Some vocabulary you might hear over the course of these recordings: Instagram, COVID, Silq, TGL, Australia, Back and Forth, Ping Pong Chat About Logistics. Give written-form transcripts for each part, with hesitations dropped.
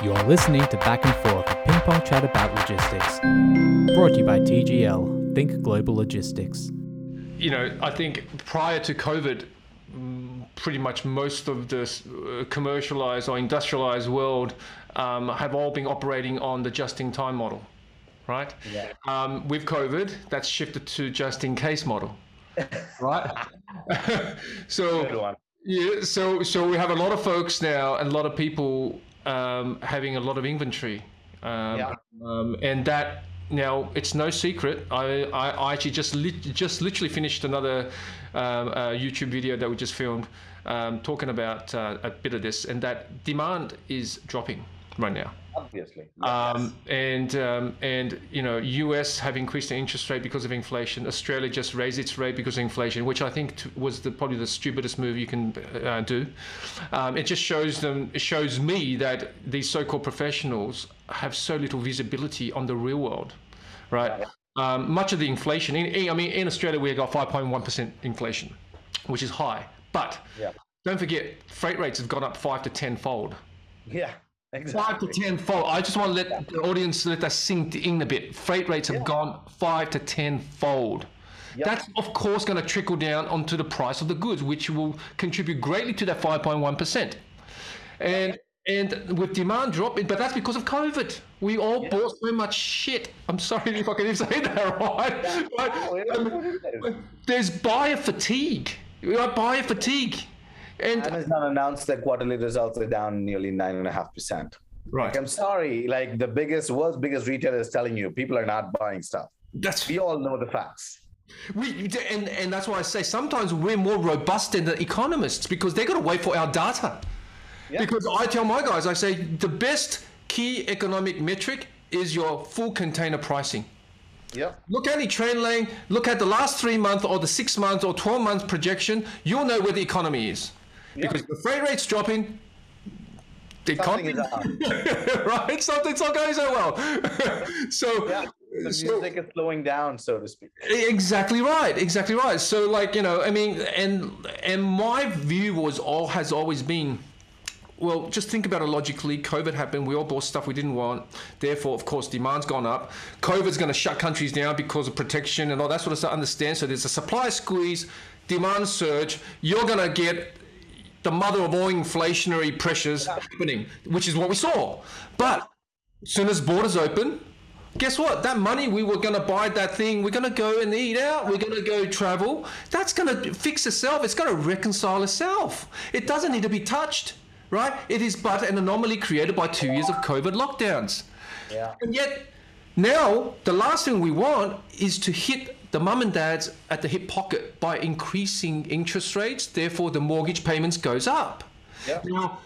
You're listening to Back and Forth, a Ping Pong Chat About Logistics. Brought to you by TGL, Think Global Logistics. You know, I think prior to COVID, pretty much most of the commercialized or industrialized world have all been operating on the just-in-time model, right? Yeah. With COVID, that's shifted to just-in-case model, right? So we have a lot of folks now and a lot of people having a lot of inventory, and that now it's no secret. I actually just literally finished another YouTube video that we just filmed, talking about a bit of this, and that demand is dropping right now. Obviously. And you know, US have increased the interest rate because of inflation. Australia just raised its rate because of inflation, which I think was probably the stupidest move you can do. It just shows me that these so-called professionals have so little visibility on the real world, right? Yeah. Much of the inflation, in Australia, we got 5.1% inflation, which is high. But don't forget, freight rates have gone up 5 to 10-fold. Yeah. Exactly. 5 to 10-fold. I just want to let the audience let that sink in a bit. Freight rates have gone 5 to 10-fold. Yep. That's of course going to trickle down onto the price of the goods, which will contribute greatly to that 5.1%. And with demand dropping, but that's because of COVID. We all bought so much shit. I'm sorry if I can say that, right? There's buyer fatigue. We are buyer fatigue. And Amazon announced that quarterly results are down nearly 9.5%. Right. Like, I'm sorry, like the world's biggest retailer is telling you, people are not buying stuff. We all know the facts. And that's why I say sometimes we're more robust than the economists because they got to wait for our data. Yeah. Because I tell my guys, I say the best key economic metric is your full container pricing. Yep. Look at any train lane, look at the last 3 month or the 6 month or 12 month projection, you'll know where the economy is. Because the freight rate's dropping, the economy, right? Something's not going so well. The music is slowing down, so to speak. Exactly right. So, like, you know, I mean, and my view has always been, well, just think about it logically. COVID happened. We all bought stuff we didn't want. Therefore, of course, demand's gone up. COVID's going to shut countries down because of protection and all that sort of stuff. Understand? So there's a supply squeeze, demand surge. You're going to get the mother of all inflationary pressures happening, which is what we saw. But as soon as borders open, guess what? That money we were going to buy that thing, we're going to go and eat out, we're going to go travel. That's going to fix itself. It's going to reconcile itself. It doesn't need to be touched, right? It is but an anomaly created by 2 years of COVID lockdowns. Yeah. And yet now the last thing we want is to hit the mum and dads at the hip pocket by increasing interest rates, therefore the mortgage payments goes up. Yep. Now,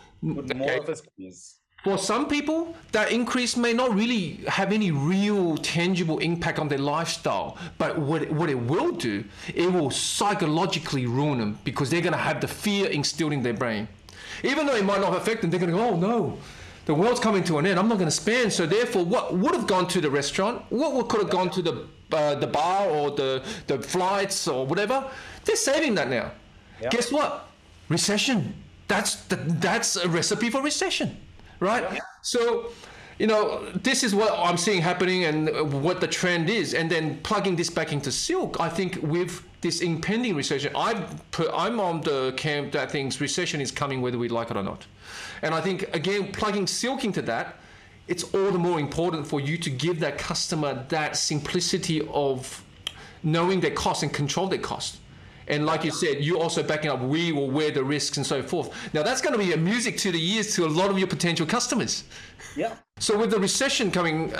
for some people, that increase may not really have any real tangible impact on their lifestyle, but what it will do, it will psychologically ruin them because they're going to have the fear instilled in their brain. Even though it might not affect them, they're going to go, oh no, the world's coming to an end, I'm not going to spend. So therefore, what would have gone to the restaurant, what could have gone to the bar or the flights or whatever, they're saving that now. Yeah. Guess what? Recession. That's a recipe for recession, right? Yeah. So, you know, this is what I'm seeing happening and what the trend is. And then plugging this back into Silq, I think with this impending recession, I'm on the camp that thinks recession is coming whether we like it or not. And I think, again, plugging Silq into that, it's all the more important for you to give that customer that simplicity of knowing their cost and control their cost. And like you said, you're also backing up, we will wear the risks and so forth. Now that's going to be a music to the ears to a lot of your potential customers. Yeah. So with the recession coming,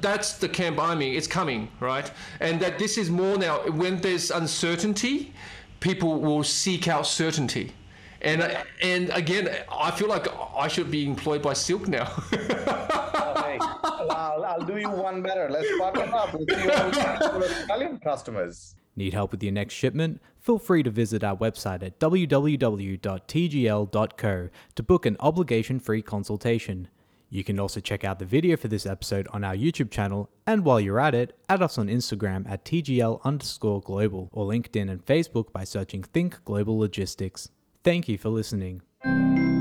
that's the camp I'm in, it's coming, right? And that this is more now, when there's uncertainty, people will seek out certainty. And again, I feel like I should be employed by Silq now. Okay. I'll do you one better. Let's partner up with Italian customers. Need help with your next shipment? Feel free to visit our website at www.tgl.co to book an obligation-free consultation. You can also check out the video for this episode on our YouTube channel, and while you're at it, add us on Instagram at @TGL_global or LinkedIn and Facebook by searching Think Global Logistics. Thank you for listening.